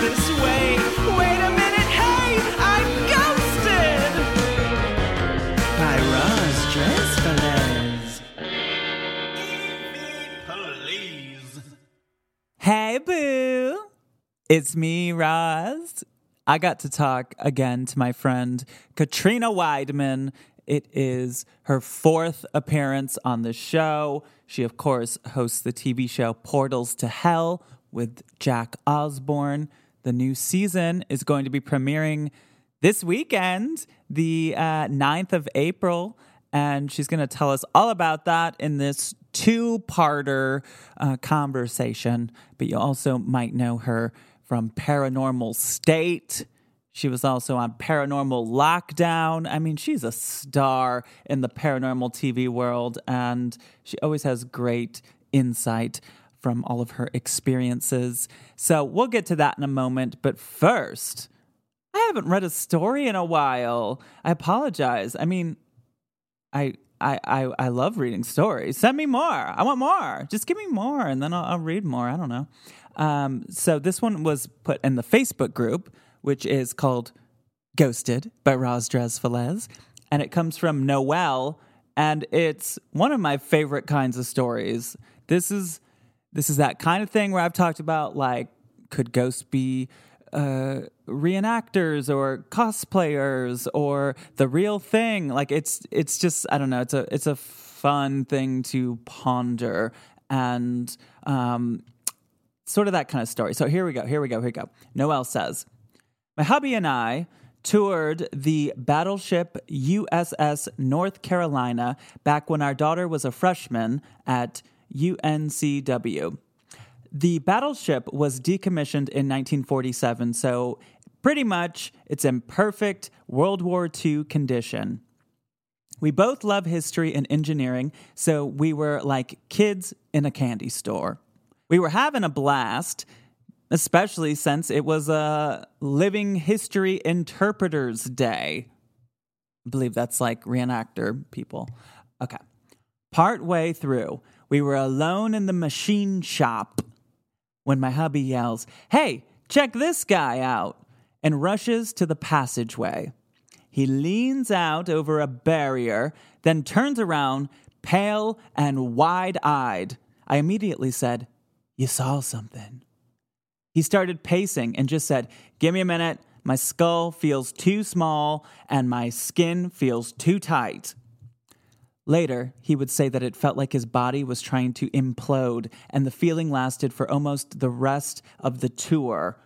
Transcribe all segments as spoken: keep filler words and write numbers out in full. This way. Wait a minute, hey, I'm ghosted! By Roz Hernandez. Please. Hey, boo. It's me, Roz. I got to talk again to my friend Katrina Weidman. It is her fourth appearance on the show. She, of course, hosts the T V show Portals to Hell with Jack Osborne. The new season is going to be premiering this weekend, the uh, ninth of April, and she's going to tell us all about that in this two-parter uh, conversation. But you also might know her from Paranormal State. She was also on Paranormal Lockdown. I mean, she's a star in the paranormal T V world, and she always has great insight from all of her experiences. So we'll get to that in a moment. But first, I haven't read a story in a while. I apologize. I mean, I I I, I love reading stories. Send me more. I want more. Just give me more, and then I'll, I'll read more. I don't know. Um, so this one was put in the Facebook group, which is called Ghosted by Roz Dresfelez. And it comes from Noelle, and it's one of my favorite kinds of stories. This is... This is that kind of thing where I've talked about, like, could ghosts be uh, reenactors or cosplayers or the real thing? Like, it's it's just, I don't know, it's a it's a fun thing to ponder and um, sort of that kind of story. So here we go, here we go, here we go. Noelle says, my hubby and I toured the battleship U S S North Carolina back when our daughter was a freshman at U N C W. The battleship was decommissioned in nineteen forty-seven, so pretty much it's in perfect World War Two condition. We both love history and engineering, so we were like kids in a candy store. We were having a blast, especially since it was a Living History Interpreters Day. I believe that's like reenactor people. Okay. Partway through, we were alone in the machine shop when my hubby yells, hey, check this guy out, and rushes to the passageway. He leans out over a barrier, then turns around, pale and wide-eyed. I immediately said, you saw something. He started pacing and just said, give me a minute. My skull feels too small and my skin feels too tight. Later, he would say that it felt like his body was trying to implode, and the feeling lasted for almost the rest of the tour.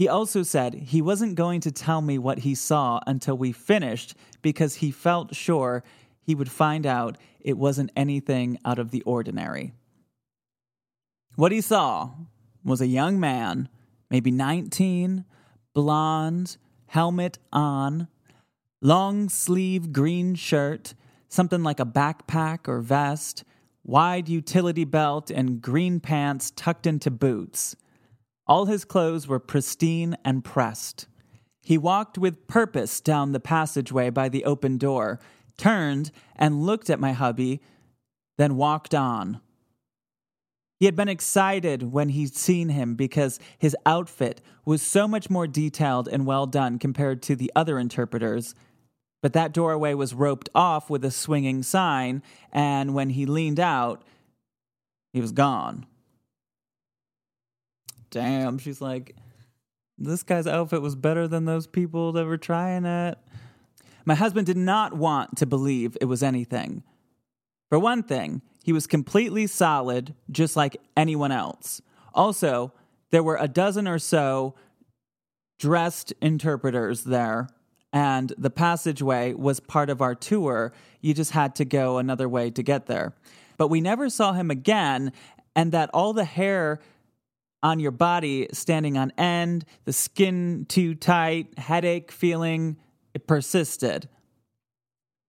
He also said he wasn't going to tell me what he saw until we finished because he felt sure he would find out it wasn't anything out of the ordinary. What he saw was a young man, maybe nineteen, blonde, helmet on, long sleeve green shirt, something like a backpack or vest, wide utility belt, and green pants tucked into boots. All his clothes were pristine and pressed. He walked with purpose down the passageway by the open door, turned and looked at my hubby, then walked on. He had been excited when he'd seen him because his outfit was so much more detailed and well done compared to the other interpreters, but that doorway was roped off with a swinging sign, and when he leaned out, he was gone. Damn, she's like, this guy's outfit was better than those people that were trying it. My husband did not want to believe it was anything. For one thing, he was completely solid, just like anyone else. Also, there were a dozen or so dressed interpreters there, and the passageway was part of our tour. You just had to go another way to get there. But we never saw him again, and that all the hair on your body standing on end, the skin too tight, headache feeling, it persisted.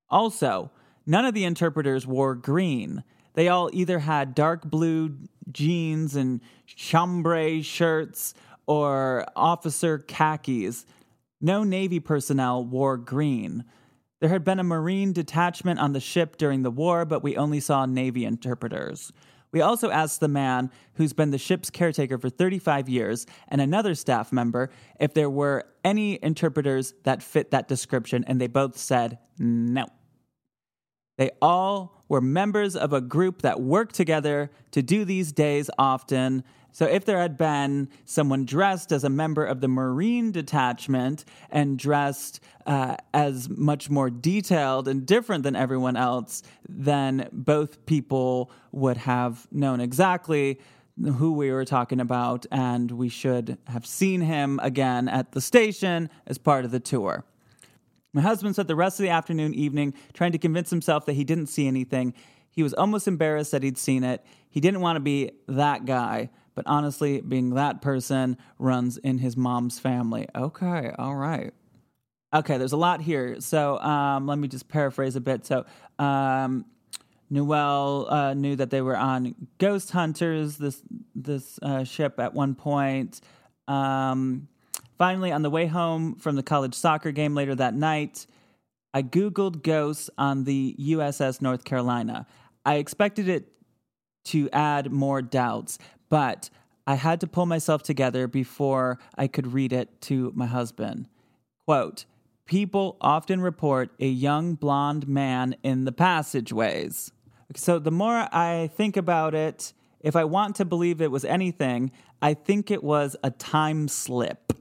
Also, none of the interpreters wore green. They all either had dark blue jeans and chambray shirts or officer khakis. No Navy personnel wore green. There had been a Marine detachment on the ship during the war, but we only saw Navy interpreters. We also asked the man, who's been the ship's caretaker for thirty-five years, and another staff member, if there were any interpreters that fit that description, and they both said no. They all were members of a group that worked together to do these days often. So if there had been someone dressed as a member of the Marine detachment and dressed uh, as much more detailed and different than everyone else, then both people would have known exactly who we were talking about, and we should have seen him again at the station as part of the tour. My husband spent the rest of the afternoon, evening, trying to convince himself that he didn't see anything. He was almost embarrassed that he'd seen it. He didn't want to be that guy, but honestly, being that person runs in his mom's family. Okay, all right. Okay, there's a lot here. So um, let me just paraphrase a bit. So um, Newell uh, knew that they were on ghost hunters, this, this uh, ship at one point. Um... Finally, on the way home from the college soccer game later that night, I Googled ghosts on the U S S North Carolina. I expected it to add more doubts, but I had to pull myself together before I could read it to my husband. Quote, people often report a young blonde man in the passageways. So the more I think about it, if I want to believe it was anything, I think it was a time slip.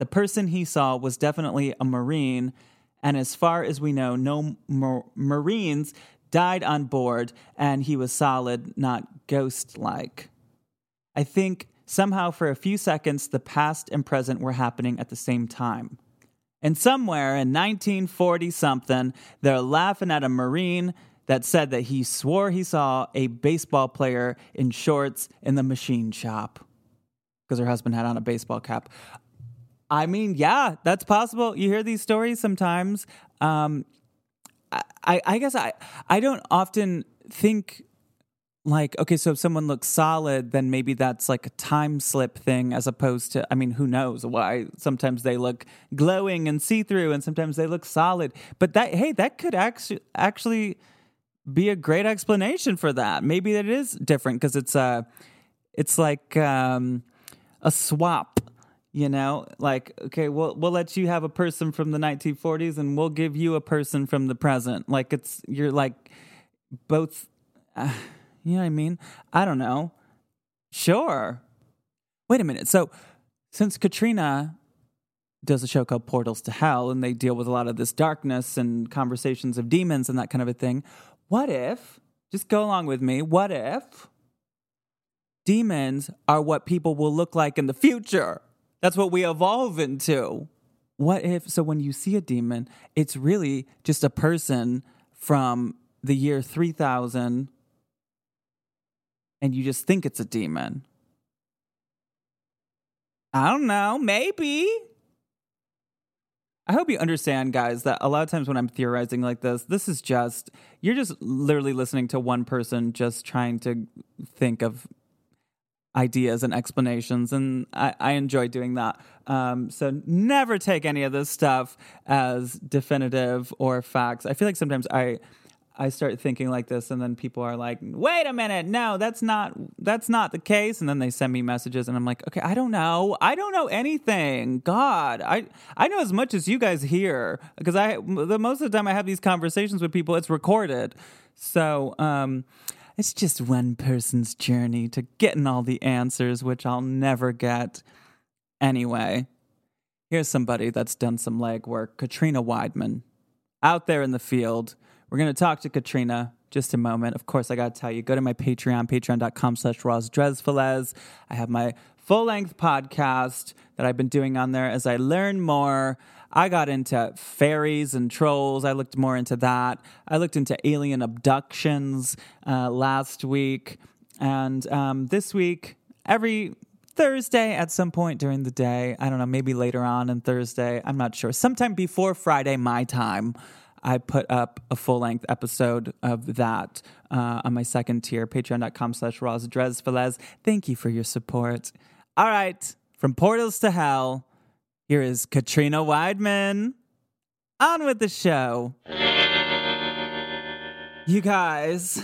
The person he saw was definitely a Marine, and as far as we know, no mar- Marines died on board, and he was solid, not ghost-like. I think somehow for a few seconds, the past and present were happening at the same time. And somewhere in nineteen forty-something, they're laughing at a Marine that said that he swore he saw a baseball player in shorts in the machine shop, because her husband had on a baseball cap. I mean, yeah, that's possible. You hear these stories sometimes. Um, I, I, I guess I, I don't often think like, okay, so if someone looks solid, then maybe that's like a time slip thing as opposed to, I mean, who knows why sometimes they look glowing and see-through and sometimes they look solid. But that, hey, that could actually actually be a great explanation for that. Maybe that is different because it's, uh, it's like um, a swap. You know, like, okay, we'll we'll let you have a person from the nineteen forties and we'll give you a person from the present. Like, it's, you're like, both, uh, you know what I mean? I don't know. Sure. Wait a minute. So, since Katrina does a show called Portals to Hell and they deal with a lot of this darkness and conversations of demons and that kind of a thing, what if, just go along with me, what if demons are what people will look like in the future? That's what we evolve into. What if, so when you see a demon, it's really just a person from the year three thousand and you just think it's a demon? I don't know, maybe. I hope you understand, guys, that a lot of times when I'm theorizing like this, this is just, you're just literally listening to one person just trying to think of ideas and explanations, and I, I enjoy doing that. Um, so never take any of this stuff as definitive or facts. I feel like sometimes I I start thinking like this, and then people are like, wait a minute, no, that's not that's not the case. And then they send me messages, and I'm like, okay, I don't know. I don't know anything. God, I, I know as much as you guys hear, because I the most of the time I have these conversations with people, it's recorded. So um, it's just one person's journey to getting all the answers, which I'll never get anyway. Here's somebody that's done some legwork, Katrina Weidman, out there in the field. We're going to talk to Katrina just a moment. Of course, I got to tell you, go to my Patreon, patreon.com slash Roz Dresfiles. I have my full-length podcast that I've been doing on there as I learn more. I got into fairies and trolls. I looked more into that. I looked into alien abductions uh, last week. And um, this week, every Thursday at some point during the day, I don't know, maybe later on in Thursday, I'm not sure, sometime before Friday, my time, I put up a full-length episode of that uh, on my second tier, patreon.com slash Roz Dresfiles. Thank you for your support. All right, from Portals to Hell, here is Katrina Weidman. On with the show. You guys,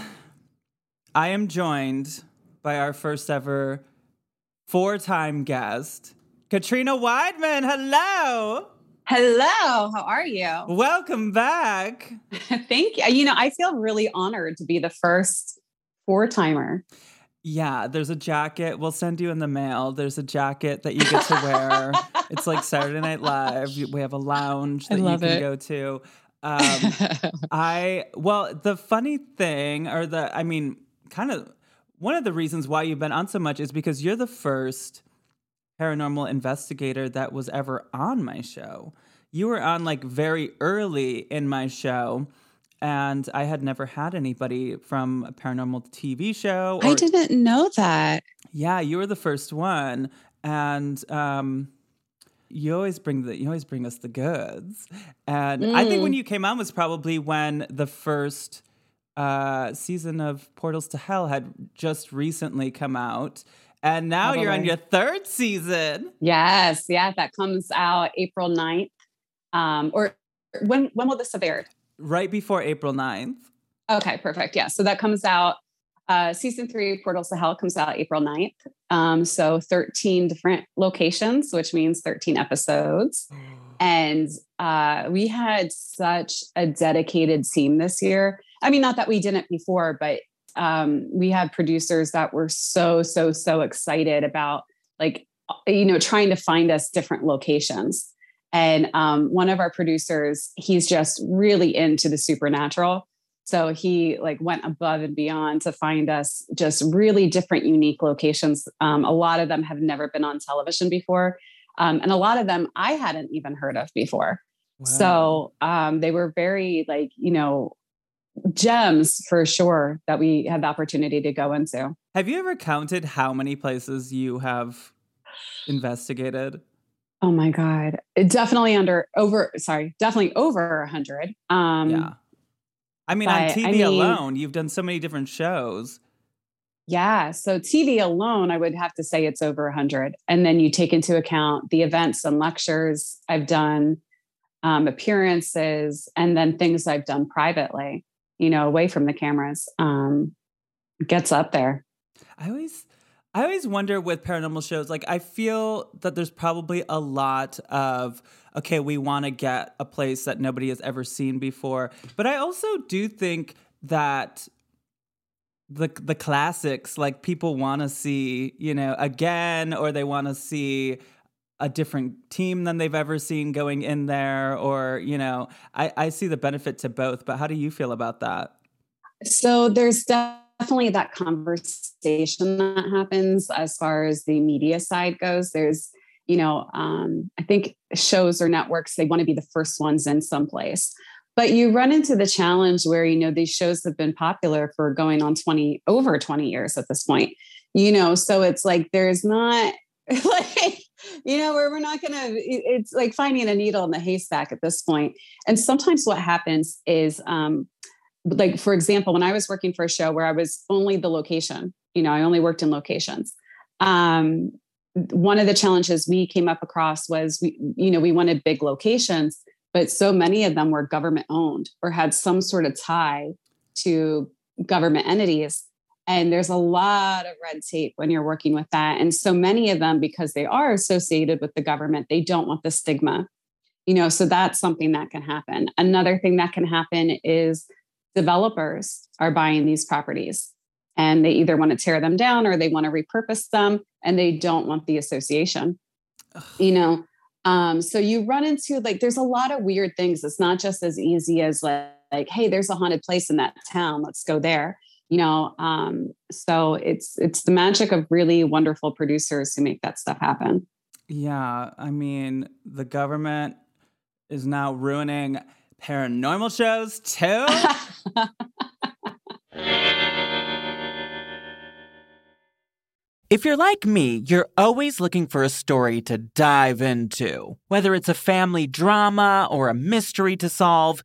I am joined by our first ever four-time guest, Katrina Weidman. Hello! Hello, how are you? Welcome back. Thank you. You know, I feel really honored to be the first four-timer. Yeah, there's a jacket we'll send you in the mail. There's a jacket that you get to wear. It's like Saturday Night Live. We have a lounge that you can it. go to. Um, I well, the funny thing, or the I mean, kind of one of the reasons why you've been on so much is because you're the first paranormal investigator that was ever on my show. You were on like very early in my show, and I had never had anybody from a paranormal T V show. Or... I didn't know that. Yeah, you were the first one, and um, you always bring the you always bring us the goods. And mm. I think when you came on was probably when the first uh, season of Portals to Hell had just recently come out. And now Probably. You're on your third season. Yes. Yeah. That comes out April ninth. Um, or when, when will this have aired? Right before April ninth. Okay, perfect. Yeah. So that comes out, uh, season three, Portals to Hell comes out April ninth. Um, so thirteen different locations, which means thirteen episodes. And, uh, we had such a dedicated team this year. I mean, not that we didn't before, but Um, we had producers that were so, so, so excited about, like, you know, trying to find us different locations. And um, one of our producers, he's just really into the supernatural. So he like went above and beyond to find us just really different, unique locations. Um, a lot of them have never been on television before. Um, and a lot of them I hadn't even heard of before. Wow. So um, they were very like, you know, gems for sure that we had the opportunity to go into. Have you ever counted how many places you have investigated? Oh my God. It definitely under over, sorry, definitely over a hundred. Um, yeah. I mean, on T V I mean, alone, you've done so many different shows. Yeah. So T V alone, I would have to say it's over a hundred. And then you take into account the events and lectures I've done, um, appearances, and then things I've done privately, you know, away from the cameras, um, gets up there. I always, I always wonder with paranormal shows, like I feel that there's probably a lot of, okay, we want to get a place that nobody has ever seen before. But I also do think that the the classics, like people want to see, you know, again, or they want to see a different team than they've ever seen going in there, or, you know, I, I see the benefit to both, but how do you feel about that? So there's definitely that conversation that happens as far as the media side goes. There's, you know, um, I think shows or networks, they want to be the first ones in someplace. But you run into the challenge where, you know, these shows have been popular for going on twenty, over twenty years at this point, you know, so it's like, there's not like, you know, where we're not going to, it's like finding a needle in the haystack at this point. And sometimes what happens is, um, like, for example, when I was working for a show where I was only the location, you know, I only worked in locations. Um, one of the challenges we came up across was, we, you know, we wanted big locations, but so many of them were government owned or had some sort of tie to government entities. And there's a lot of red tape when you're working with that. And so many of them, because they are associated with the government, they don't want the stigma, you know, so that's something that can happen. Another thing that can happen is developers are buying these properties and they either want to tear them down or they want to repurpose them and they don't want the association, Ugh. you know? Um, so you run into like, there's a lot of weird things. It's not just as easy as like, like, hey, there's a haunted place in that town. Let's go there. You know? Um, so it's, it's the magic of really wonderful producers who make that stuff happen. Yeah. I mean, the government is now ruining paranormal shows too. If you're like me, you're always looking for a story to dive into. Whether it's a family drama or a mystery to solve,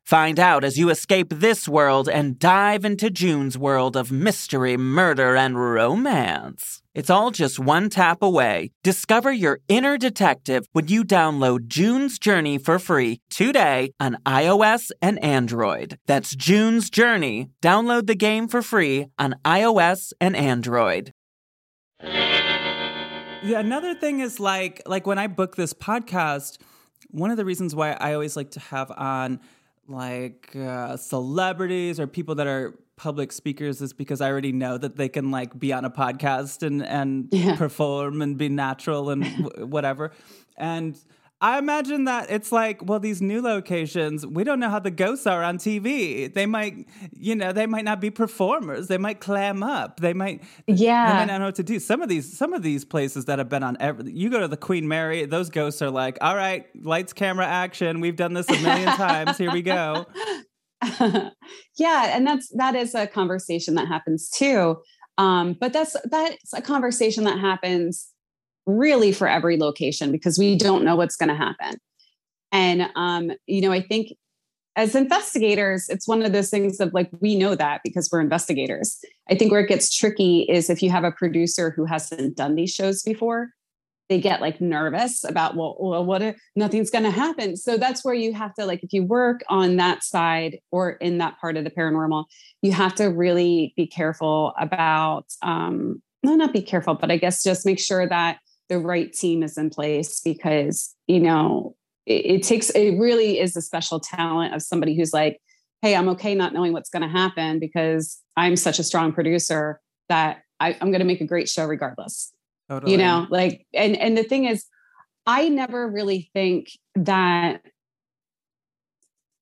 Find out as you escape this world and dive into June's world of mystery, murder, and romance. It's all just one tap away. Discover your inner detective when you download June's Journey for free today on iOS and Android. That's June's Journey. Download the game for free on iOS and Android. Yeah, another thing is like, like when I book this podcast, one of the reasons why I always like to have on like uh, celebrities or people that are public speakers is because I already know that they can like be on a podcast and, and yeah. perform and be natural and w- whatever. And I imagine that it's like, well, these new locations, we don't know how the ghosts are on T V. They might, you know, they might not be performers. They might clam up. They might, yeah. They might not know what to do. Some of these, some of these places that have been on every, you go to the Queen Mary, those ghosts are like, all right, lights, camera, action. We've done this a million times. Here we go. Yeah. And that's, that is a conversation that happens too. Um, but that's, that's a conversation that happens really for every location because we don't know what's going to happen. And, um, you know, I think as investigators, it's one of those things of like, we know that because we're investigators. I think where it gets tricky is if you have a producer who hasn't done these shows before, they get like nervous about, well, well what if nothing's going to happen? So that's where you have to like, if you work on that side or in that part of the paranormal, you have to really be careful about, um, no, not be careful, but I guess just make sure that the right team is in place because, you know, it, it takes, it really is a special talent of somebody who's like, hey, I'm okay not knowing what's going to happen because I'm such a strong producer that I, I'm going to make a great show regardless, totally. You know, like, and, and the thing is, I never really think that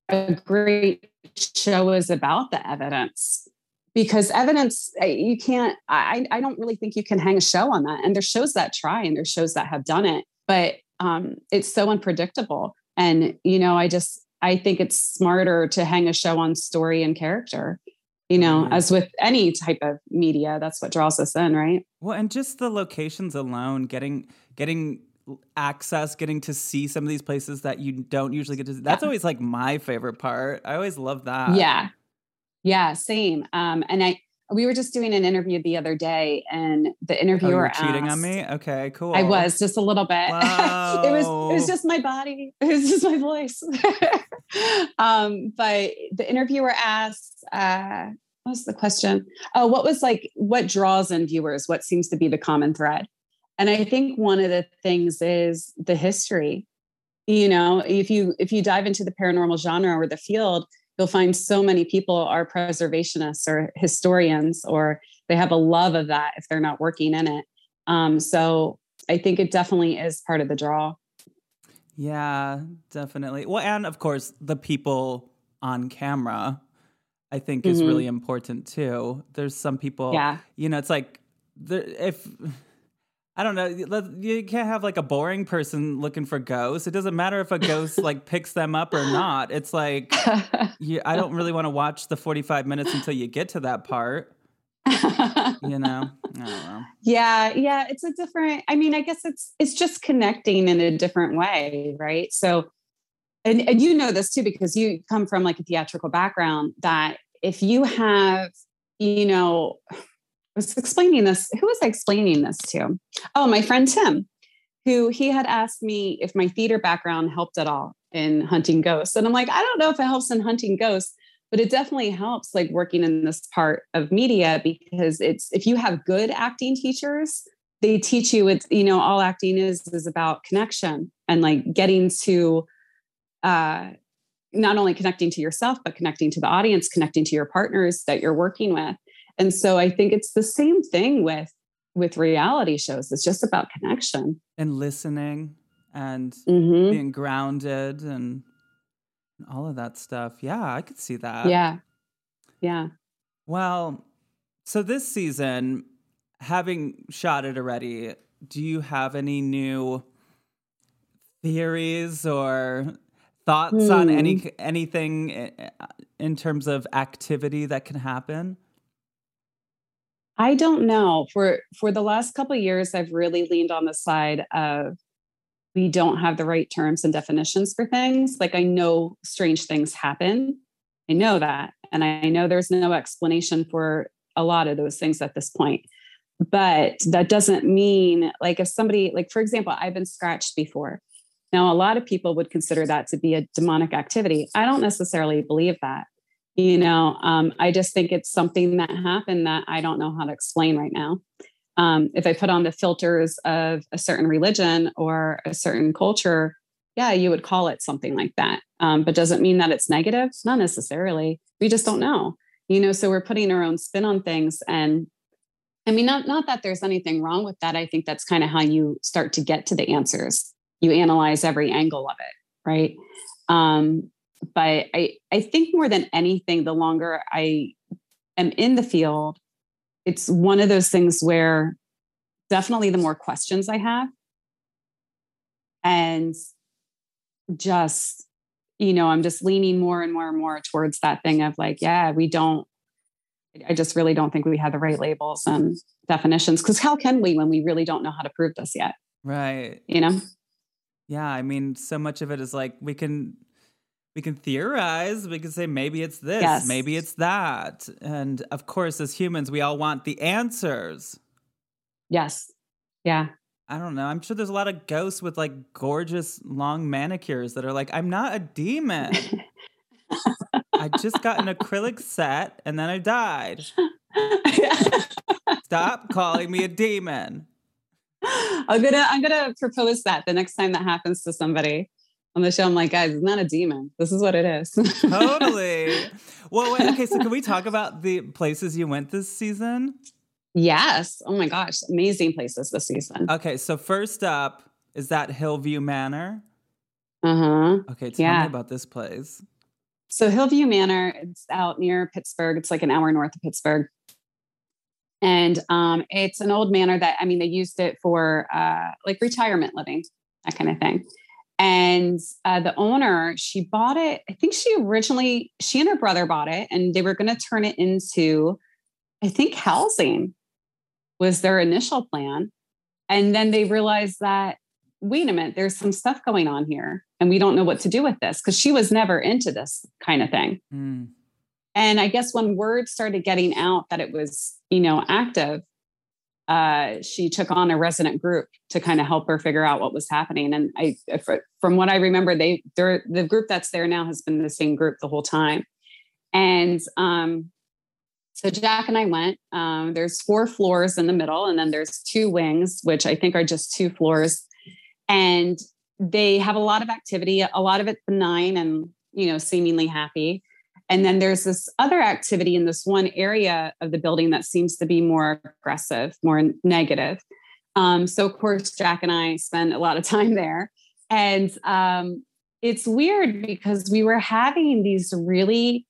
a great show is about the evidence. Because evidence, you can't, I, I don't really think you can hang a show on that. And there's shows that try and there's shows that have done it, but um, it's so unpredictable. And, you know, I just, I think it's smarter to hang a show on story and character, you know, mm-hmm. as with any type of media, that's what draws us in. Right. Well, and just the locations alone, getting, getting access, getting to see some of these places that you don't usually get to see. That's yeah. always like my favorite part. I always love that. Yeah. Yeah. Same. Um, and I, we were just doing an interview the other day, and the interviewer oh, asked, cheating on me? Okay, cool. I was just a little bit. Wow. it was it was just my body. It was just my voice. um, but the interviewer asked, uh, what was the question? Oh, what was like, what draws in viewers? What seems to be the common thread? And I think one of the things is the history. You know, if you if you dive into the paranormal genre or the field, you'll find so many people are preservationists or historians, or they have a love of that if they're not working in it. Um, so I think it definitely is part of the draw. Yeah, definitely. Well, and of course, the people on camera, I think is mm-hmm. really important too. There's some people, yeah. you know, it's like, if... I don't know. You can't have like a boring person looking for ghosts. It doesn't matter if a ghost like picks them up or not. It's like, you, I don't really want to watch the forty-five minutes until you get to that part, you know? I don't know. Yeah. Yeah. It's a different, I mean, I guess it's, it's just connecting in a different way. Right. So, and, and you know this too, because you come from like a theatrical background, that if you have, you know, I was explaining this. Who was I explaining this to? Oh, my friend Tim, who he had asked me if my theater background helped at all in hunting ghosts. And I'm like, I don't know if it helps in hunting ghosts, but it definitely helps like working in this part of media, because it's, if you have good acting teachers, they teach you it's, you know, all acting is, is about connection and like getting to, uh, not only connecting to yourself, but connecting to the audience, connecting to your partners that you're working with. And so I think it's the same thing with, with reality shows. It's just about connection and listening and mm-hmm. being grounded and all of that stuff. Yeah, I could see that. Yeah. Yeah. Well, so this season, having shot it already, do you have any new theories or thoughts mm. on any anything in terms of activity that can happen? I don't know. For for the last couple of years, I've really leaned on the side of we don't have the right terms and definitions for things. Like, I know strange things happen. I know that. And I know there's no explanation for a lot of those things at this point. But that doesn't mean, like, if somebody, like, for example, I've been scratched before. Now, a lot of people would consider that to be a demonic activity. I don't necessarily believe that. You know, um, I just think it's something that happened that I don't know how to explain right now. Um, if I put on the filters of a certain religion or a certain culture, yeah, you would call it something like that. Um, but does it mean that it's negative? Not necessarily. We just don't know, you know, so we're putting our own spin on things. And I mean, not, not that there's anything wrong with that. I think that's kind of how you start to get to the answers. You analyze every angle of it. Right. Um, But I, I think more than anything, the longer I am in the field, it's one of those things where definitely the more questions I have, and just, you know, I'm just leaning more and more and more towards that thing of like, yeah, we don't, I just really don't think we have the right labels and definitions, because how can we when we really don't know how to prove this yet? Right. You know? Yeah. I mean, so much of it is like, we can... We can theorize, we can say maybe it's this, yes. maybe it's that. And of course, as humans, we all want the answers. Yes. Yeah. I don't know. I'm sure there's a lot of ghosts with like gorgeous long manicures that are like, I'm not a demon. I just got an acrylic set and then I died. Stop calling me a demon. I'm gonna I'm gonna propose that the next time that happens to somebody on the show. I'm like, guys, it's not a demon. This is what it is. Totally. Well, wait, okay. So can we talk about the places you went this season? Yes. Oh my gosh. Amazing places this season. Okay. So first up is that Hillview Manor. Uh-huh. Okay. Tell yeah. me about this place. So Hillview Manor, it's out near Pittsburgh. It's like an hour north of Pittsburgh. And um, it's an old manor that, I mean, they used it for uh, like retirement living, that kind of thing. And uh, the owner, she bought it. I think she originally, she and her brother bought it, and they were going to turn it into, I think, housing was their initial plan. And then they realized that, wait a minute, there's some stuff going on here and we don't know what to do with this, because she was never into this kind of thing. Mm. And I guess when word started getting out that it was, you know, active, Uh, she took on a resident group to kind of help her figure out what was happening. And I, from what I remember, they, the group that's there now has been the same group the whole time. And um, so Jack and I went, um, there's four floors in the middle, and then there's two wings, which I think are just two floors. And they have a lot of activity, a lot of it benign and, you know, seemingly happy. And then there's this other activity in this one area of the building that seems to be more aggressive, more negative. Um, so, of course, Jack and I spend a lot of time there. And um, it's weird because we were having these really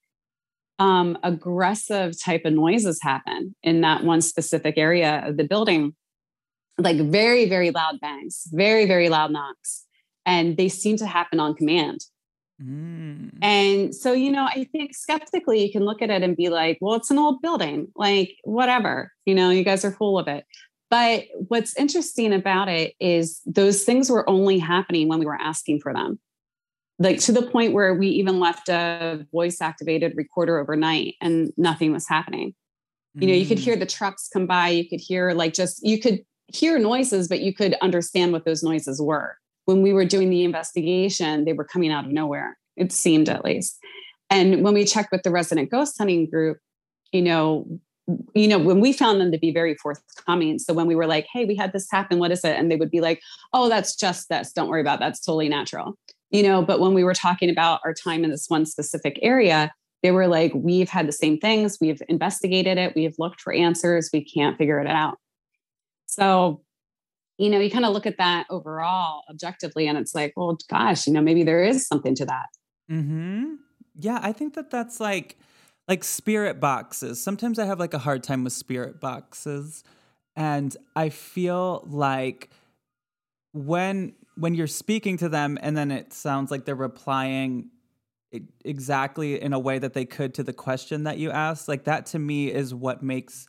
um, aggressive type of noises happen in that one specific area of the building. Like very, very loud bangs, very, very loud knocks. And they seem to happen on command. Mm. And so, you know, I think skeptically you can look at it and be like, well, it's an old building, like whatever, you know, you guys are full of it. But what's interesting about it is those things were only happening when we were asking for them, like to the point where we even left a voice activated recorder overnight and nothing was happening. You know, mm. you could hear the trucks come by, you could hear like just, you could hear noises, but you could understand what those noises were. When we were doing the investigation, they were coming out of nowhere, it seemed at least. And when we checked with the resident ghost hunting group, you know, you know, when we found them to be very forthcoming. So when we were like, hey, we had this happen, what is it? And they would be like, oh, that's just this. Don't worry about it. That's totally natural. You know, but when we were talking about our time in this one specific area, they were like, we've had the same things. We've investigated it. We've looked for answers. We can't figure it out. So, you know, you kind of look at that overall objectively and it's like, well, gosh, you know, maybe there is something to that. Mm-hmm. Yeah. I think that that's like, like spirit boxes. Sometimes I have like a hard time with spirit boxes, and I feel like when, when you're speaking to them and then it sounds like they're replying exactly in a way that they could to the question that you asked, like that to me is what makes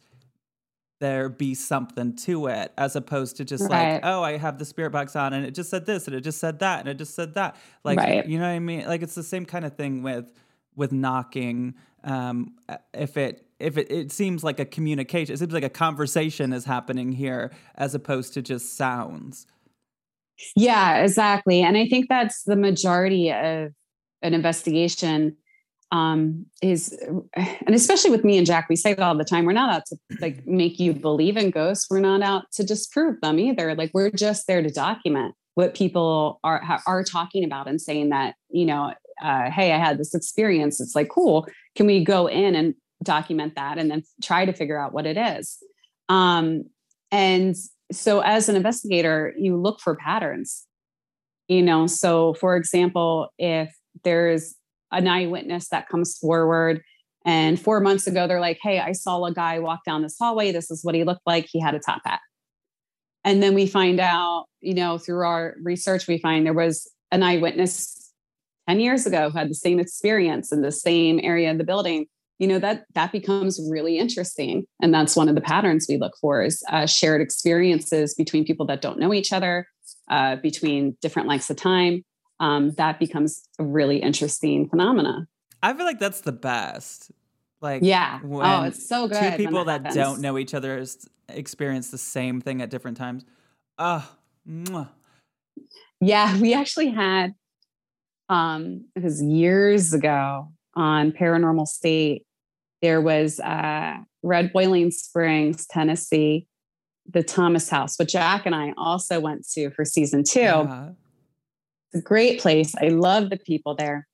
there be something to it, as opposed to just right. like, oh, I have the spirit box on and it just said this and it just said that and it just said that. Like, right. you know what I mean? Like it's the same kind of thing with, with knocking. Um, if it, if it, it seems like a communication, it seems like a conversation is happening here as opposed to just sounds. Yeah, exactly. And I think that's the majority of an investigation. Um, is, and especially with me and Jack, we say it all the time, we're not out to like make you believe in ghosts. We're not out to disprove them either. Like we're just there to document what people are, are talking about and saying that, you know, uh, hey, I had this experience. It's like, cool. Can we go in and document that and then try to figure out what it is? Um, and so as an investigator, you look for patterns, you know? So for example, if there's an eyewitness that comes forward and four months ago, they're like, hey, I saw a guy walk down this hallway. This is what he looked like. He had a top hat. And then we find out, you know, through our research, we find there was an eyewitness ten years ago who had the same experience in the same area of the building. You know, that, that becomes really interesting. And that's one of the patterns we look for is uh, shared experiences between people that don't know each other, uh, between different lengths of time. Um, that becomes a really interesting phenomena. I feel like that's the best. Like, yeah. Oh, it's so good. Two people that, that don't know each other experience the same thing at different times. Oh, mwah. Yeah. We actually had, um, it was years ago on Paranormal State. There was uh, Red Boiling Springs, Tennessee, the Thomas House, which Jack and I also went to for season two. Yeah. It's a great place. I love the people there.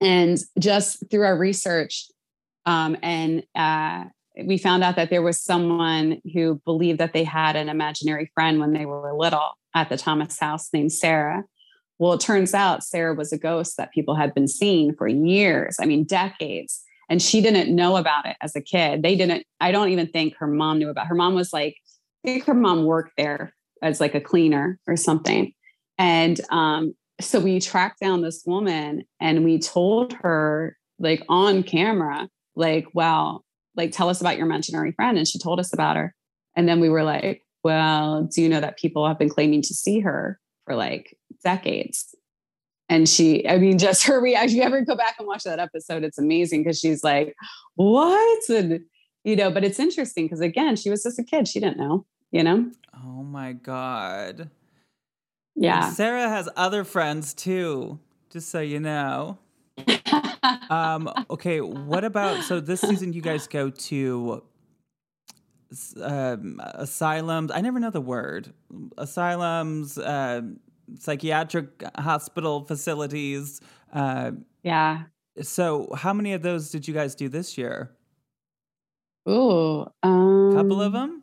And just through our research, um, and uh, we found out that there was someone who believed that they had an imaginary friend when they were little at the Thomas House named Sarah. Well, it turns out Sarah was a ghost that people had been seeing for years. I mean, decades. And she didn't know about it as a kid. They didn't, I don't even think her mom knew about it. Her mom was like, I think her mom worked there as like a cleaner or something. And um, so we tracked down this woman and we told her, like, on camera, like, wow, like, tell us about your imaginary friend. And she told us about her. And then we were like, well, do you know that people have been claiming to see her for like decades? And she, I mean, just her reaction, you ever go back and watch that episode, it's amazing, because she's like, what? And, you know, but it's interesting because, again, she was just a kid. She didn't know, you know? Oh my God. Yeah. And Sarah has other friends too, just so you know. um, okay. What about, so this season you guys go to um, asylums. I never know the word. Asylums, uh, psychiatric hospital facilities. Uh, yeah. So how many of those did you guys do this year? Ooh. Um, couple of them?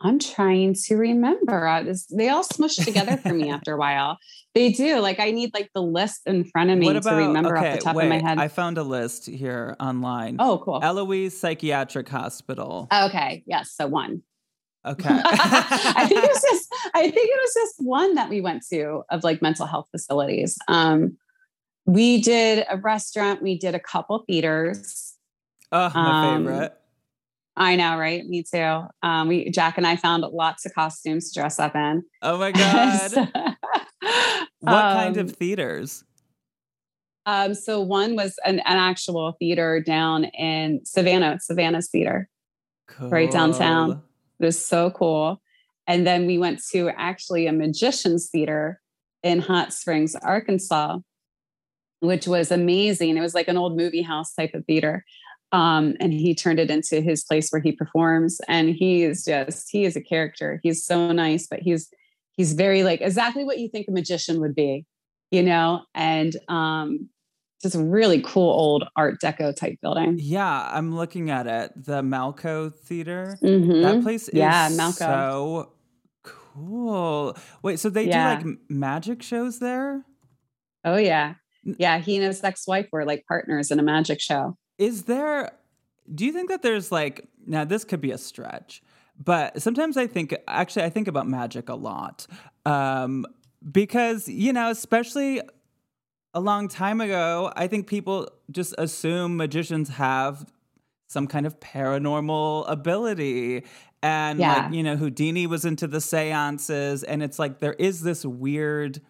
I'm trying to remember. I was, they all smushed together for me after a while. They do. Like, I need like the list in front of me about, to remember okay, off the top wait, of my head. I found a list here online. Oh, cool. Eloise Psychiatric Hospital. Okay. Yes. So one. Okay. I think it was just, I think it was just one that we went to of like mental health facilities. Um, we did a restaurant. We did a couple theaters. Oh, my um, favorite. I know, right? Me too. Um, we Jack and I found lots of costumes to dress up in. Oh my God. so, what um, kind of theaters? Um, so one was an, an actual theater down in Savannah, Savannah's Theater, cool. right downtown. It was so cool. And then we went to actually a magician's theater in Hot Springs, Arkansas, which was amazing. It was like an old movie house type of theater. Um, and he turned it into his place where he performs. And he is just, he is a character. He's so nice, but he's, he's very like exactly what you think a magician would be, you know, and um, just a really cool old Art Deco type building. Yeah. I'm looking at it. The Malco Theater. Mm-hmm. That place is yeah, Malco. So cool. Wait, so they yeah. do like magic shows there? Oh yeah. Yeah. He and his ex-wife were like partners in a magic show. Is there, do you think that there's like, now this could be a stretch, but sometimes I think, actually, I think about magic a lot um, because, you know, especially a long time ago, I think people just assume magicians have some kind of paranormal ability and yeah. like, you know, Houdini was into the seances and it's like, there is this weird,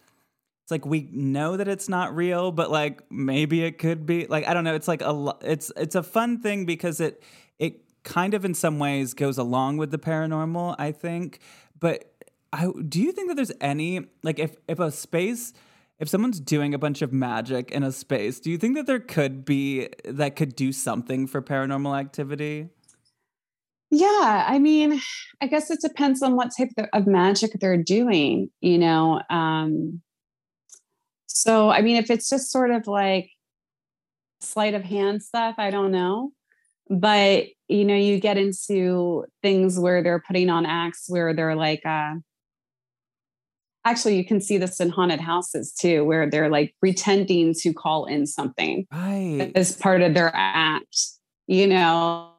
it's like, we know that it's not real, but like, maybe it could be like, I don't know. It's like a, it's, it's a fun thing because it, it kind of in some ways goes along with the paranormal, I think. But I, do you think that there's any, like if, if a space, if someone's doing a bunch of magic in a space, do you think that there could be, that could do something for paranormal activity? Yeah. I mean, I guess it depends on what type of magic they're doing, you know? Um, So, I mean, if it's just sort of like sleight of hand stuff, I don't know. But, you know, you get into things where they're putting on acts where they're like, uh, actually, you can see this in haunted houses too, where they're like pretending to call in something right. as part of their act, you know,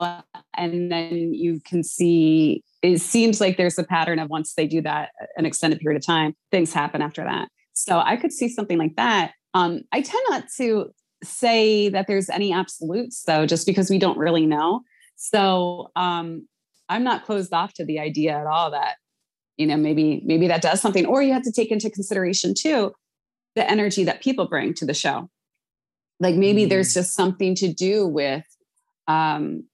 and then you can see, it seems like there's a pattern of once they do that an extended period of time, things happen after that. So I could see something like that. Um, I tend not to say that there's any absolutes though, just because we don't really know. So um, I'm not closed off to the idea at all that, you know, maybe, maybe that does something, or you have to take into consideration too, the energy that people bring to the show. Like maybe mm-hmm. there's just something to do with um,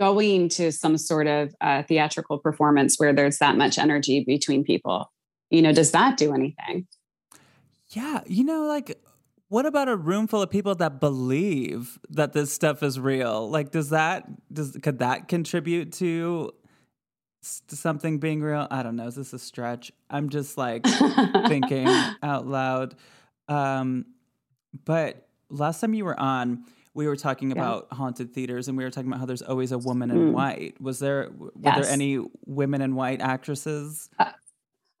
going to some sort of uh, theatrical performance where there's that much energy between people. You know, does that do anything? Yeah. You know, like, what about a room full of people that believe that this stuff is real? Like, does that, does, could that contribute to, to something being real? I don't know. Is this a stretch? I'm just like thinking out loud. Um, but last time you were on, we were talking yeah. about haunted theaters and we were talking about how there's always a woman mm. in white. Was there, were yes. there any women in white actresses? Uh,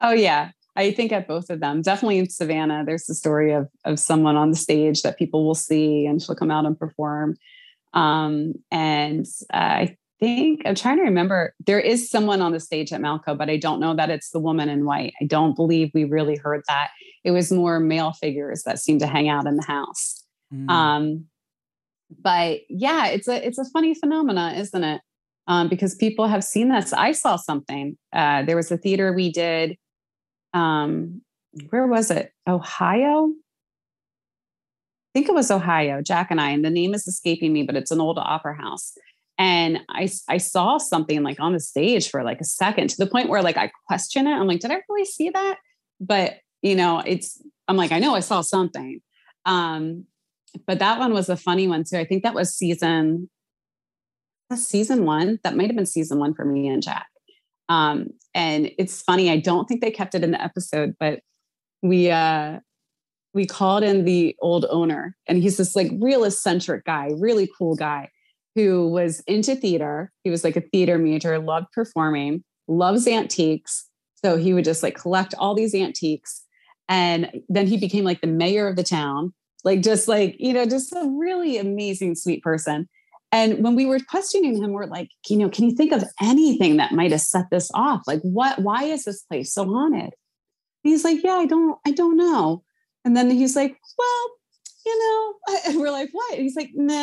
Oh yeah. I think at both of them, definitely in Savannah, there's the story of, of someone on the stage that people will see and she'll come out and perform. Um, and uh, I think, I'm trying to remember, there is someone on the stage at Malco, but I don't know that it's the woman in white. I don't believe we really heard that. It was more male figures that seemed to hang out in the house. Mm. Um, but yeah, it's a, it's a funny phenomena, isn't it? Um, because people have seen this. I saw something. Uh, there was a theater we did. Um, where was it? Ohio? I think it was Ohio, Jack and I, and the name is escaping me, but it's an old opera house. And I, I saw something like on the stage for like a second, to the point where like, I question it. I'm like, did I really see that? But you know, it's, I'm like, I know I saw something. Um, but that one was a funny one too. I think that was season, that's season one. That might've been season one for me and Jack. Um, and it's funny. I don't think they kept it in the episode, but we, uh, we called in the old owner, and he's this like real eccentric guy, really cool guy who was into theater. He was like a theater major, loved performing, loves antiques. So he would just like collect all these antiques. And then he became like the mayor of the town, like, just like, you know, just a really amazing, sweet person. And when we were questioning him, we're like, you know, can you think of anything that might have set this off? Like, what, why is this place so haunted? And he's like, yeah, I don't, I don't know. And then he's like, well, you know, and we're like, what? And he's like, nah.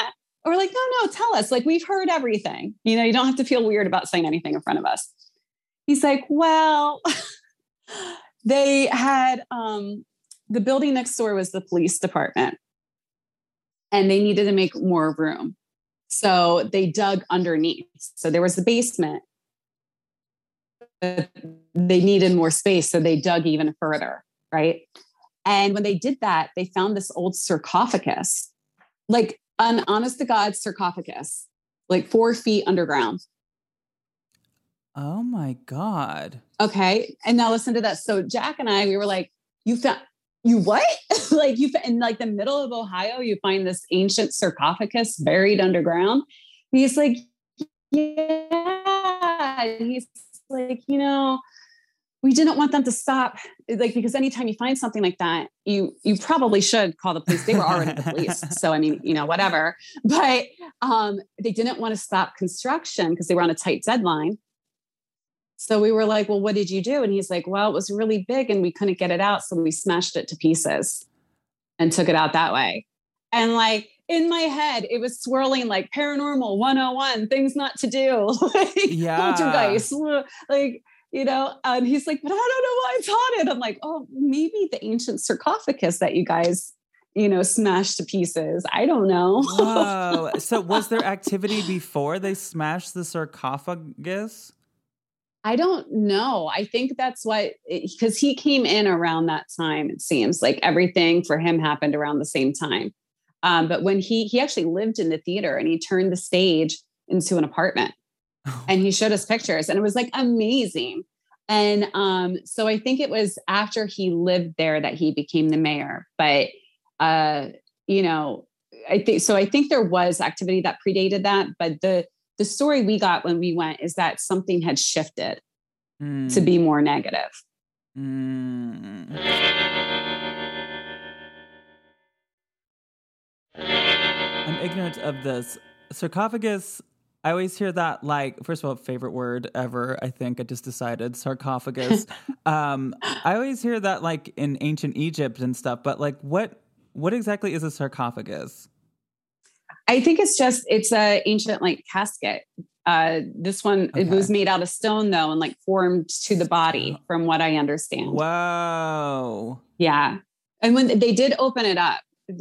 And we're like, no, no, tell us. Like, we've heard everything. You know, you don't have to feel weird about saying anything in front of us. He's like, well, they had, um, the building next door was the police department, and they needed to make more room. So they dug underneath. So there was the basement, but they needed more space. So they dug even further, right? And when they did that, they found this old sarcophagus, like an honest to God sarcophagus, like four feet underground. Oh my God. Okay. And now listen to that. So Jack and I, we were like, you found, you what? Like you in like the middle of Ohio, you find this ancient sarcophagus buried underground. And he's like, yeah. And he's like, you know, we didn't want them to stop, like, because anytime you find something like that, you, you probably should call the police. They were already the police. So, I mean, you know, whatever, but, um, they didn't want to stop construction because they were on a tight deadline. So we were like, well, what did you do? And he's like, well, it was really big and we couldn't get it out. So we smashed it to pieces and took it out that way. And like, in my head, it was swirling like paranormal one oh one, things not to do. Like, yeah. Poltergeist, like, you know, and he's like, but I don't know why it's haunted. I'm like, oh, maybe the ancient sarcophagus that you guys, you know, smashed to pieces. I don't know. Whoa. So was there activity before they smashed the sarcophagus? I don't know. I think that's what, because he came in around that time, it seems like everything for him happened around the same time. Um, but when he, he actually lived in the theater and he turned the stage into an apartment. And he showed us pictures and it was like amazing. And um, so I think it was after he lived there that he became the mayor. But, uh, you know, I think, so I think there was activity that predated that. But the, the story we got when we went is that something had shifted mm. to be more negative. Mm. I'm ignorant of this. Sarcophagus, I always hear that, like, first of all, favorite word ever, I think I just decided, sarcophagus. um, I always hear that, like, in ancient Egypt and stuff, but, like, what what exactly is a sarcophagus? I think it's just, it's a ancient, like, casket. Uh, this one, okay. It was made out of stone, though, and, like, formed to the body, from what I understand. Wow. Yeah. And when they did open it up,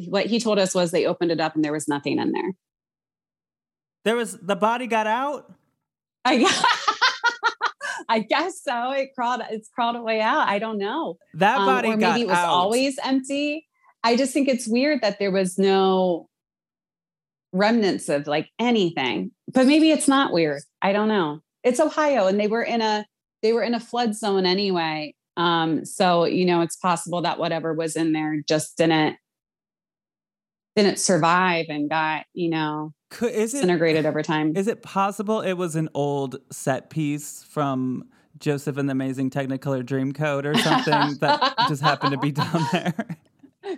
what he told us was they opened it up and there was nothing in there. There was, the body got out? I, I guess so. It crawled, it's crawled away out. I don't know. That body um, or got out. Maybe it was out. Always empty. I just think it's weird that there was no remnants of like anything, but maybe it's not weird. I don't know. It's Ohio and they were in a, they were in a flood zone anyway. Um, so, you know, it's possible that whatever was in there just didn't, didn't survive and got, you know, Could, is disintegrated it, over time. Is it possible it was an old set piece from Joseph and the Amazing Technicolor Dreamcoat or something that just happened to be down there?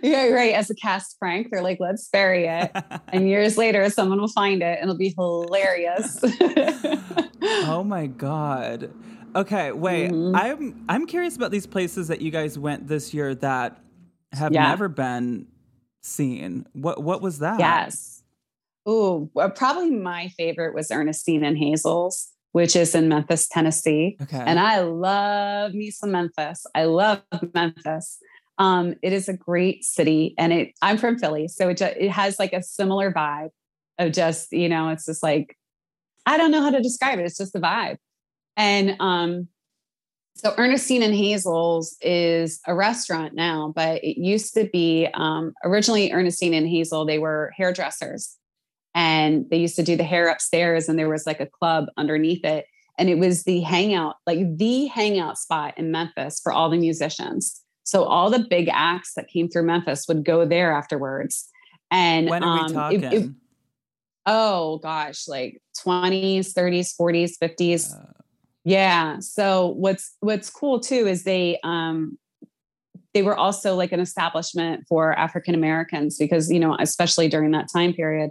Yeah, right. As a cast prank, they're like, let's bury it. And years later, someone will find it and it'll be hilarious. Oh my God. Okay, wait. Mm-hmm. I'm I'm curious about these places that you guys went this year that have yeah. never been seen. What what was that? Yes. Oh, well, probably my favorite was Ernestine and Hazel's, which is in Memphis, Tennessee. Okay. And I love me some Memphis. I love Memphis. Um, it is a great city, and it, I'm from Philly. So it, it has like a similar vibe of just, you know, it's just like, I don't know how to describe it. It's just the vibe. And, um, so Ernestine and Hazel's is a restaurant now, but it used to be, um, originally Ernestine and Hazel, they were hairdressers. And they used to do the hair upstairs, and there was like a club underneath it. And it was the hangout, like the hangout spot in Memphis for all the musicians. So all the big acts that came through Memphis would go there afterwards. And when are um, we talking? It, it, oh gosh, like twenties, thirties, forties, fifties. Uh, yeah. So what's, what's cool too, is they, um, they were also like an establishment for African-Americans because, you know, especially during that time period,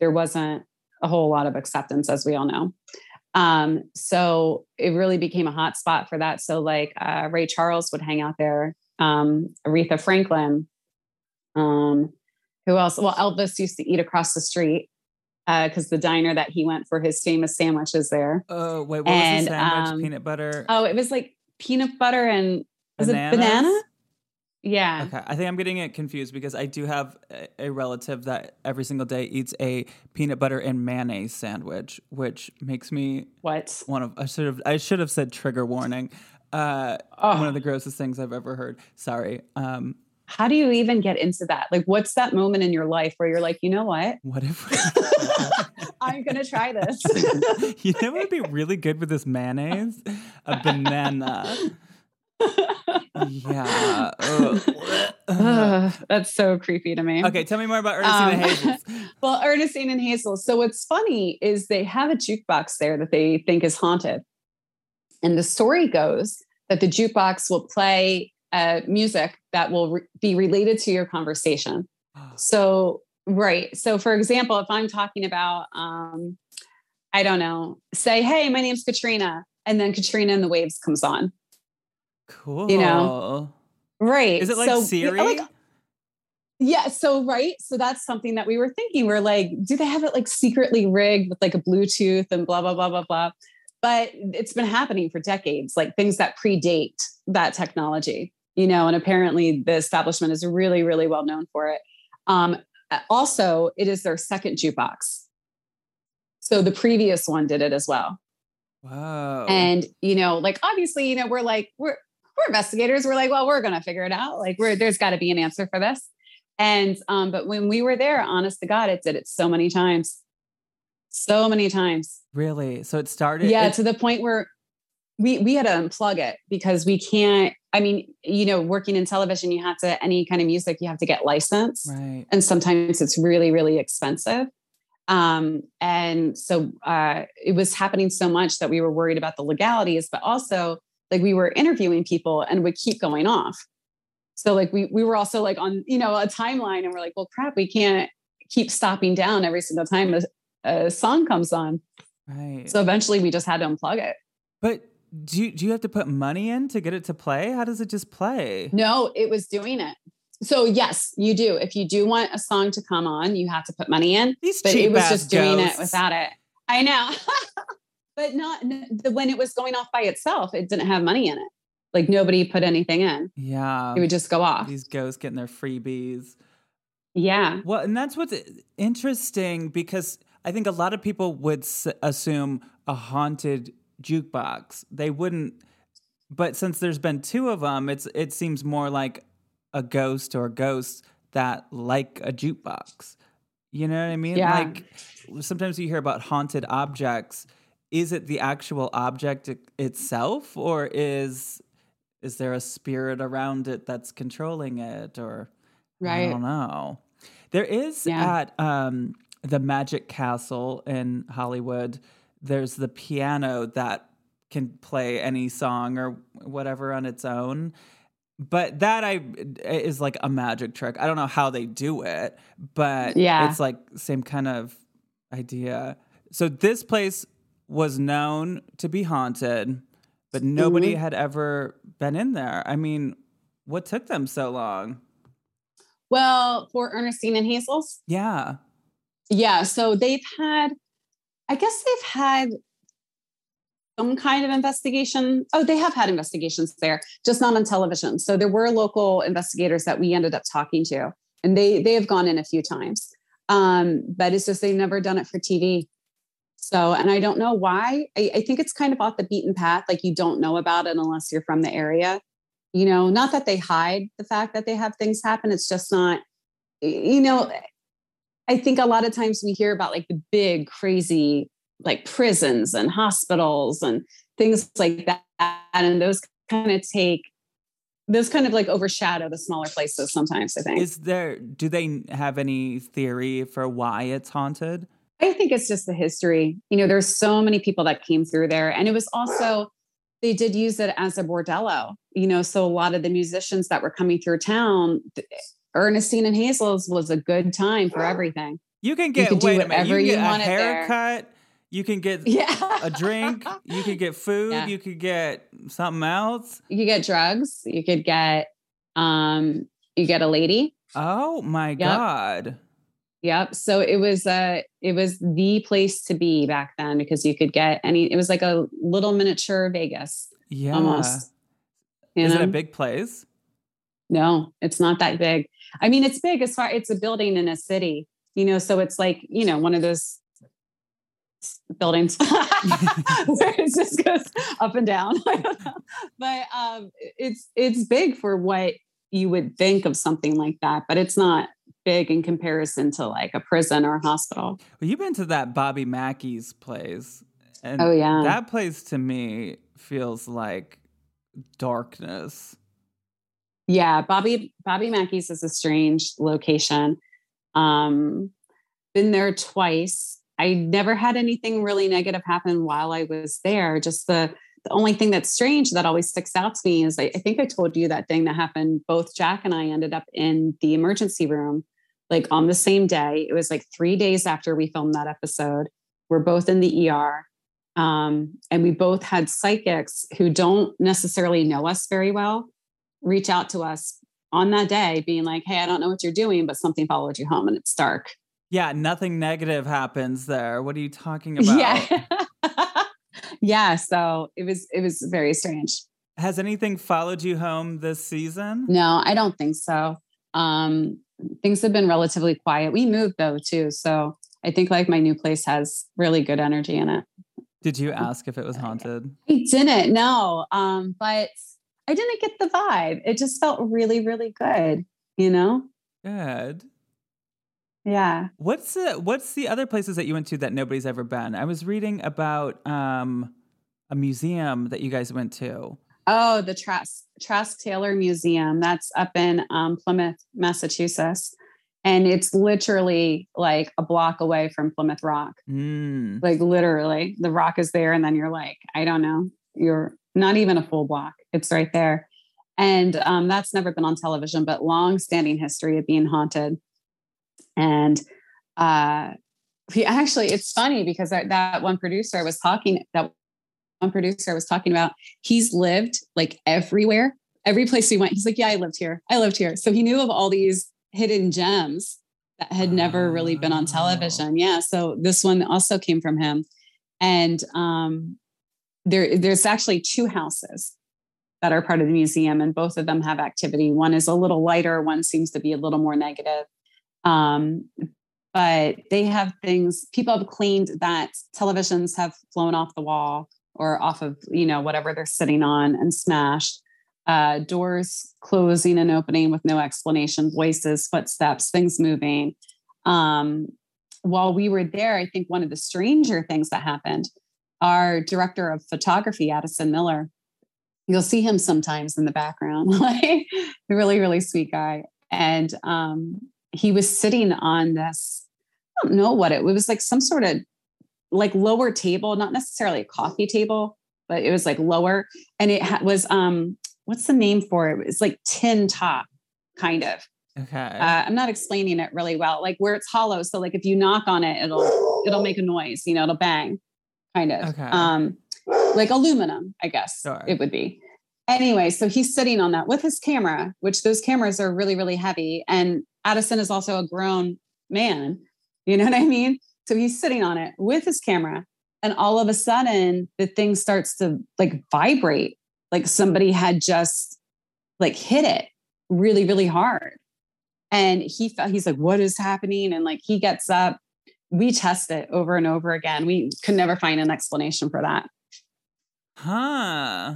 there wasn't a whole lot of acceptance, as we all know. Um, so it really became a hot spot for that. So like, uh, Ray Charles would hang out there. Um, Aretha Franklin, um, who else? Well, Elvis used to eat across the street, uh, cause the diner that he went for his famous sandwiches there. Oh, wait, what and, was the sandwich? Um, peanut butter. Oh, it was like peanut butter and was it banana? Yeah. Okay. I think I'm getting it confused because I do have a relative that every single day eats a peanut butter and mayonnaise sandwich, which makes me what one of I should have I should have said trigger warning. Uh, oh. One of the grossest things I've ever heard. Sorry. Um, How do you even get into that? Like, what's that moment in your life where you're like, you know what? What if I'm gonna try this? You know, what would be really good with this mayonnaise, a banana. Yeah. Ugh, that's so creepy to me. Okay, tell me more about Ernestine um, and Hazel's. Well, Ernestine and Hazel's. So what's funny is they have a jukebox there that they think is haunted. And the story goes that the jukebox will play uh, music that will re- be related to your conversation. So, right. So for example, if I'm talking about, um, I don't know, say, hey, my name's Katrina. And then Katrina and the Waves comes on. Cool. You know, right. Is it like so, Siri? Like, yeah. So, right. So that's something that we were thinking. We're like, do they have it like secretly rigged with like a Bluetooth and blah, blah, blah, blah, blah. But it's been happening for decades, like things that predate that technology, you know, and apparently the establishment is really, really well known for it. Um, also, it is their second jukebox. So the previous one did it as well. Wow. And, you know, like, obviously, you know, we're like, we're, We're investigators. We're like, well, we're going to figure it out. Like we're, there's got to be an answer for this. And, um, but when we were there, honest to God, it did it so many times, so many times. Really? So it started. Yeah. It- to the point where we, we had to unplug it because we can't, I mean, you know, working in television, you have to, any kind of music, you have to get licensed. Right. And sometimes it's really, really expensive. Um, and so, uh, it was happening so much that we were worried about the legalities, but also like we were interviewing people and would keep going off. So like we, we were also like on, you know, a timeline and we're like, well, crap, we can't keep stopping down every single time a, a song comes on. Right. So eventually we just had to unplug it. But do you, do you have to put money in to get it to play? How does it just play? No, it was doing it. So yes, you do. If you do want a song to come on, you have to put money in, These but it was just doing ghosts. It without it. I know. But not when it was going off by itself, it didn't have money in it. Like nobody put anything in. Yeah. It would just go off. These ghosts getting their freebies. Yeah. Well, and that's what's interesting because I think a lot of people would assume a haunted jukebox. They wouldn't. But since there's been two of them, it's it seems more like a ghost or ghosts that like a jukebox. You know what I mean? Yeah. Like sometimes you hear about haunted objects. Is it the actual object itself, or is is there a spirit around it that's controlling it? Or right. I don't know. There is yeah. at um, the Magic Castle in Hollywood. There's the piano that can play any song or whatever on its own, But that I is like a magic trick. I don't know how they do it, but yeah. It's like same kind of idea. So this place was known to be haunted, but nobody mm-hmm. had ever been in there. I mean, what took them so long? Well, for Ernestine and Hazel's? Yeah. Yeah. So they've had, I guess they've had some kind of investigation. Oh, they have had investigations there, just not on television. So there were local investigators that we ended up talking to, and they, they have gone in a few times. Um, but it's just, they've never done it for T V. So, and I don't know why. I, I think it's kind of off the beaten path. Like, you don't know about it unless you're from the area, you know, not that they hide the fact that they have things happen. It's just not, you know, I think a lot of times we hear about like the big, crazy, like prisons and hospitals and things like that. And those kind of take, those kind of like overshadow the smaller places sometimes, I think. Is there, do they have any theory for why it's haunted? I think it's just the history. You know, there's so many people that came through there, and it was also, they did use it as a bordello, you know, so a lot of the musicians that were coming through town, Ernestine and Hazel's was a good time for everything. You can get, you wait a minute, you can get you a haircut. There. You can get yeah. a drink, you could get food, yeah. you could get something else. You could get drugs, you could get, um, you get a lady. Oh my yep. God. Yep. So it was, uh, it was the place to be back then, because you could get any, it was like a little miniature Vegas. Yeah. Almost. You Is know? It a big place? No, it's not that big. I mean, it's big as far, it's a building in a city, you know, so it's like, you know, one of those buildings where it just goes up and down. I don't know. But um, it's it's big for what you would think of something like that, but it's not big in comparison to like a prison or a hospital. Well, you've been to that Bobby Mackey's place. And oh, yeah. That place to me feels like darkness. Yeah, Bobby Bobby Mackey's is a strange location. Um, been there twice. I never had anything really negative happen while I was there. Just the, the only thing that's strange that always sticks out to me is I, I think I told you that thing that happened. Both Jack and I ended up in the emergency room, like on the same day. It was like three days after we filmed that episode. We're both in the E R. Um, and we both had psychics who don't necessarily know us very well reach out to us on that day being like, hey, I don't know what you're doing, but something followed you home and it's dark. Yeah, nothing negative happens there. What are you talking about? Yeah. yeah, so it was it was very strange. Has anything followed you home this season? No, I don't think so. Um, things have been relatively quiet. We moved though too, so I think like my new place has really good energy in it. Did you ask if it was haunted? I didn't, no. Um, but I didn't get the vibe. It just felt really, really good, you know? Good. Yeah. What's the, what's the other places that you went to that nobody's ever been? I was reading about um, a museum that you guys went to. Oh, the Trask, Trask Taylor Museum. That's up in um, Plymouth, Massachusetts. And it's literally like a block away from Plymouth Rock. Mm. Like literally the rock is there. And then you're like, I don't know, you're not even a full block. It's right there. And um, that's never been on television, but long-standing history of being haunted. And uh, we actually, it's funny because that, that one producer I was talking, that one producer I was talking about, he's lived like everywhere, every place we went. He's like, yeah, I lived here. I lived here. So he knew of all these hidden gems that had never really been on television. Yeah. So this one also came from him. And um, there, there's actually two houses that are part of the museum, and both of them have activity. One is a little lighter. One seems to be a little more negative. Um, but they have things, people have claimed that televisions have flown off the wall or off of, you know, whatever they're sitting on and smashed, uh, doors closing and opening with no explanation, voices, footsteps, things moving. Um, while we were there, I think one of the stranger things that happened, our director of photography, Addison Miller, you'll see him sometimes in the background, like really, really sweet guy. And, um, he was sitting on this, I don't know what it, it was like some sort of like lower table, not necessarily a coffee table, but it was like lower. And it ha- was um, what's the name for it? It's like tin top, kind of. Okay. Uh, I'm not explaining it really well, like where it's hollow. So like if you knock on it, it'll, it'll make a noise, you know, it'll bang kind of, okay. um, like aluminum, I guess sure. it would be. Anyway, so he's sitting on that with his camera, which those cameras are really, really heavy. And Addison is also a grown man. You know what I mean? So he's sitting on it with his camera. And all of a sudden the thing starts to like vibrate. Like somebody had just like hit it really, really hard. And he felt, he's like, what is happening? And like, he gets up, we test it over and over again. We could never find an explanation for that. Huh?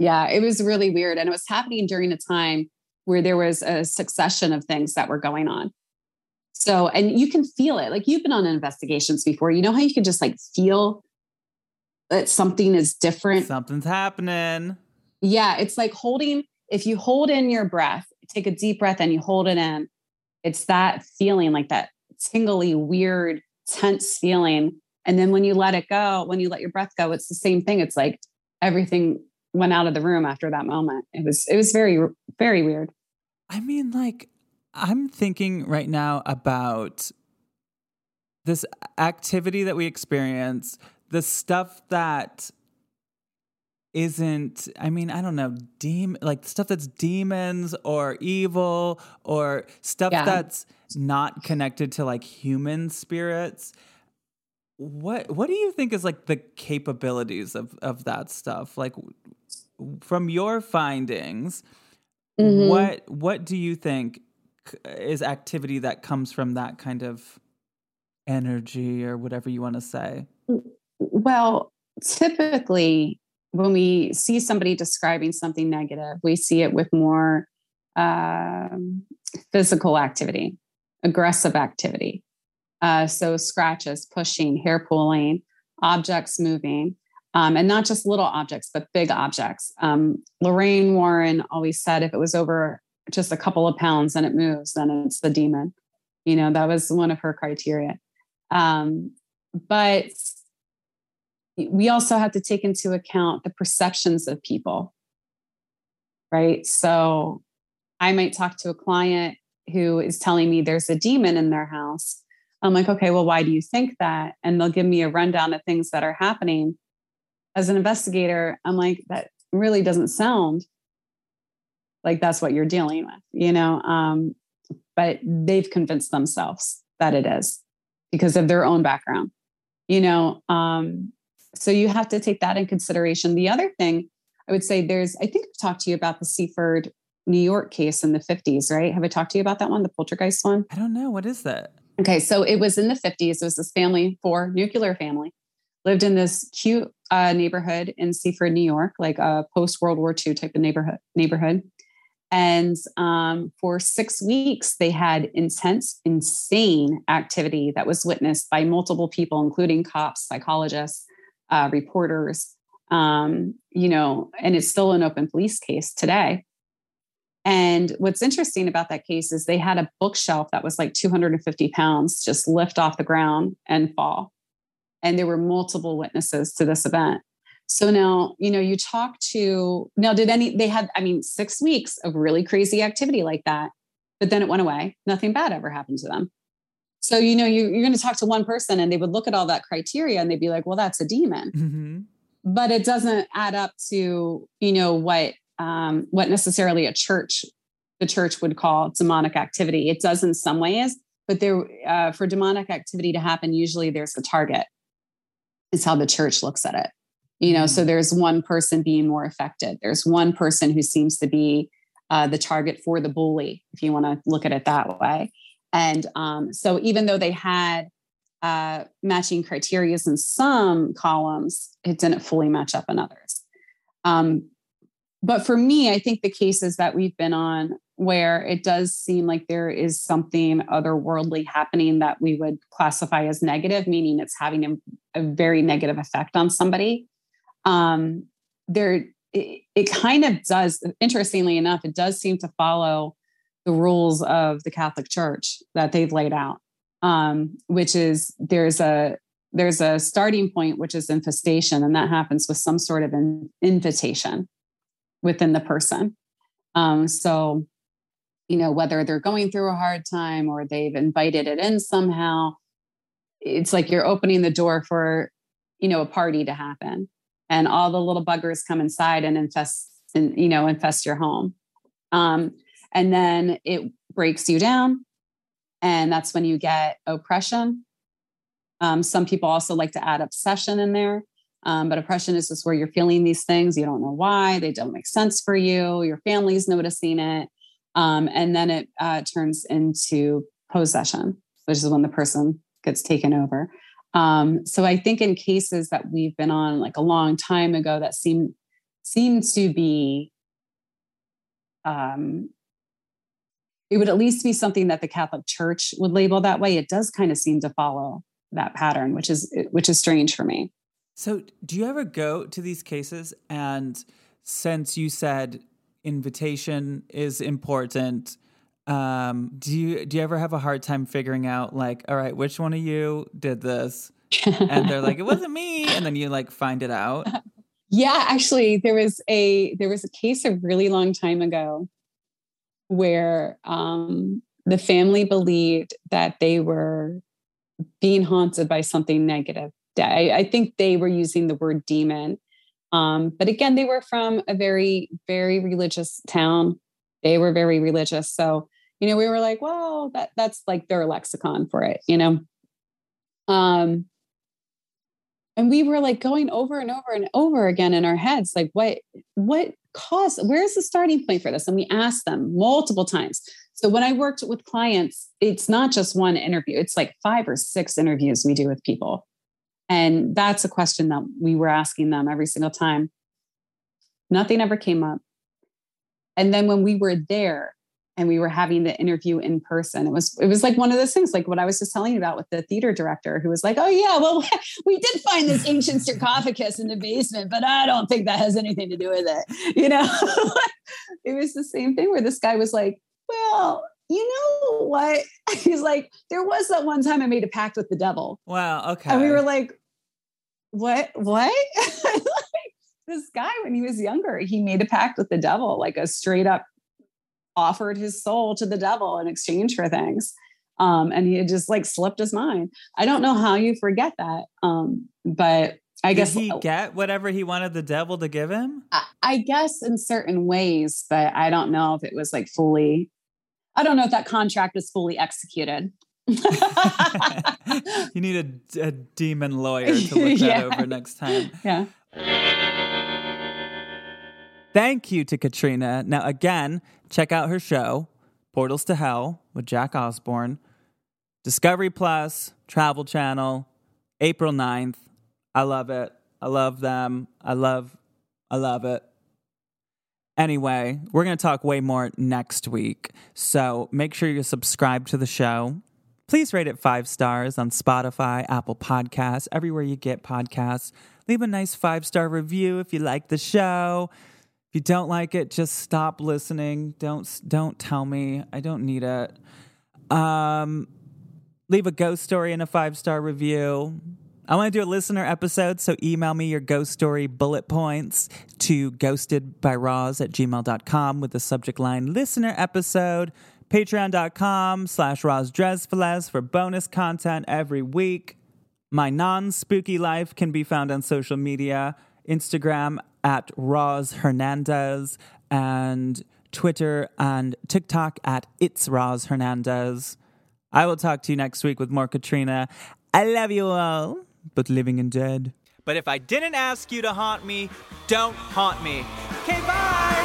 Yeah, it was really weird. And it was happening during a time where there was a succession of things that were going on. So, and you can feel it. Like you've been on investigations before. You know how you can just like feel that something is different. Something's happening. Yeah. It's like holding, if you hold in your breath, take a deep breath and you hold it in. It's that feeling, like that tingly, weird, tense feeling. And then when you let it go, when you let your breath go, it's the same thing. It's like everything went out of the room after that moment. It was, it was very, very weird. I mean, like, I'm thinking right now about this activity that we experience, the stuff that isn't, I mean, I don't know, dem- like stuff that's demons or evil or stuff yeah. that's not connected to like human spirits. What, what do you think is like the capabilities of, of that stuff? Like from your findings, mm-hmm. what, what do you think is activity that comes from that kind of energy or whatever you want to say? Well, typically when we see somebody describing something negative, we see it with more um, physical activity, aggressive activity. Uh, so scratches, pushing, hair pulling, objects moving, um, and not just little objects, but big objects. Um, Lorraine Warren always said if it was over just a couple of pounds and it moves, then it's the demon. You know, that was one of her criteria. Um, but we also have to take into account the perceptions of people, right? So I might talk to a client who is telling me there's a demon in their house. I'm like, okay, well, why do you think that? And they'll give me a rundown of things that are happening. As an investigator, I'm like, that really doesn't sound like that's what you're dealing with, you know? Um, but they've convinced themselves that it is because of their own background, you know? Um, so you have to take that in consideration. The other thing I would say there's, I think I've talked to you about the Seaford, New York case in the fifties, right? Have I talked to you about that one? The poltergeist one? I don't know. What is that? Okay. So it was in the fifties. It was this family, four nuclear family, lived in this cute uh, neighborhood in Seaford, New York, like a post World War Two type of neighborhood neighborhood. And um, for six weeks, they had intense, insane activity that was witnessed by multiple people, including cops, psychologists, uh, reporters, um, you know, and it's still an open police case today. And what's interesting about that case is they had a bookshelf that was like two hundred fifty pounds just lift off the ground and fall. And there were multiple witnesses to this event. So now, you know, you talk to, now did any, they had, I mean, six weeks of really crazy activity like that, but then it went away. Nothing bad ever happened to them. So, you know, you, you're going to talk to one person and they would look at all that criteria and they'd be like, well, that's a demon, mm-hmm. but it doesn't add up to, you know, what, Um, what necessarily a church, the church would call demonic activity. It does in some ways, but there uh, for demonic activity to happen, usually there's a target. It's how the church looks at it. You know, mm-hmm. so there's one person being more affected. There's one person who seems to be uh, the target for the bully, if you want to look at it that way. And um, so even though they had uh, matching criterias in some columns, it didn't fully match up in others. Um, But for me, I think the cases that we've been on where it does seem like there is something otherworldly happening that we would classify as negative, meaning it's having a, a very negative effect on somebody. Um, there, it, it kind of does, interestingly enough, it does seem to follow the rules of the Catholic Church that they've laid out, um, which is there's a, there's a starting point, which is infestation, and that happens with some sort of an invitation. within the person. Um, so, you know, whether they're going through a hard time or they've invited it in somehow, it's like you're opening the door for, you know, a party to happen, and all the little buggers come inside and infest and, you know, infest your home. Um, and then it breaks you down. And that's when you get oppression. Um, some people also like to add obsession in there. Um, but oppression is just where you're feeling these things. You don't know why. They don't make sense for you. Your family's noticing it. Um, and then it uh, turns into possession, which is when the person gets taken over. Um, so I think in cases that we've been on like a long time ago that seem, seem to be... Um, it would at least be something that the Catholic Church would label that way. It does kind of seem to follow that pattern, which is, which is strange for me. So do you ever go to these cases? And since you said invitation is important, um, do you, do you ever have a hard time figuring out like, all right, which one of you did this? And they're like, it wasn't me. And then you like find it out. Yeah, actually there was a, there was a case a really long time ago where um, the family believed that they were being haunted by something negative. I, I think they were using the word demon. Um, but again, they were from a very, very religious town. They were very religious. So, you know, we were like, well, that, that's like their lexicon for it, you know? Um, and we were like going over and over and over again in our heads, like what, what, cause, where's the starting point for this? And we asked them multiple times. So when I worked with clients, it's not just one interview. It's like five or six interviews we do with people. And that's a question that we were asking them every single time. Nothing ever came up. And then when we were there and we were having the interview in person, it was, it was like one of those things, like what I was just telling you about with the theater director who was like, oh yeah, well, we did find this ancient sarcophagus in the basement, but I don't think that has anything to do with it. You know, it was the same thing where this guy was like, well, you know what? He's like, there was that one time I made a pact with the devil. Wow. Okay. And we were like, what, what? Like, this guy, when he was younger, he made a pact with the devil, like a straight up offered his soul to the devil in exchange for things. Um, and he had just like slipped his mind. I don't know how you forget that. Um, but I Did guess he get whatever he wanted the devil to give him. I, I guess in certain ways, but I don't know if it was like fully, I don't know if that contract is fully executed. You need a, a demon lawyer to look that yeah. over next time. Yeah. Thank you to Katrina. Now, again, check out her show, Portals to Hell with Jack Osborne, Discovery Plus, Travel Channel, April ninth. I love it. I love them. I love, I love it. Anyway, we're going to talk way more next week, so make sure you subscribe to the show. Please rate it five stars on Spotify, Apple Podcasts, everywhere you get podcasts. Leave a nice five-star review if you like the show. If you don't like it, just stop listening. Don't don't tell me. I don't need it. Um, leave a ghost story in a five-star review. I want to do a listener episode, so email me your ghost story bullet points to ghostedbyroz at gmail dot com with the subject line listener episode, patreon.com slash rozdresfiles for bonus content every week. My non-spooky life can be found on social media, Instagram at Roz Hernandez and Twitter and TikTok at It's Roz Hernandez. I will talk to you next week with more Katrina. I love you all. But living and dead. But if I didn't ask you to haunt me, don't haunt me. Okay, bye!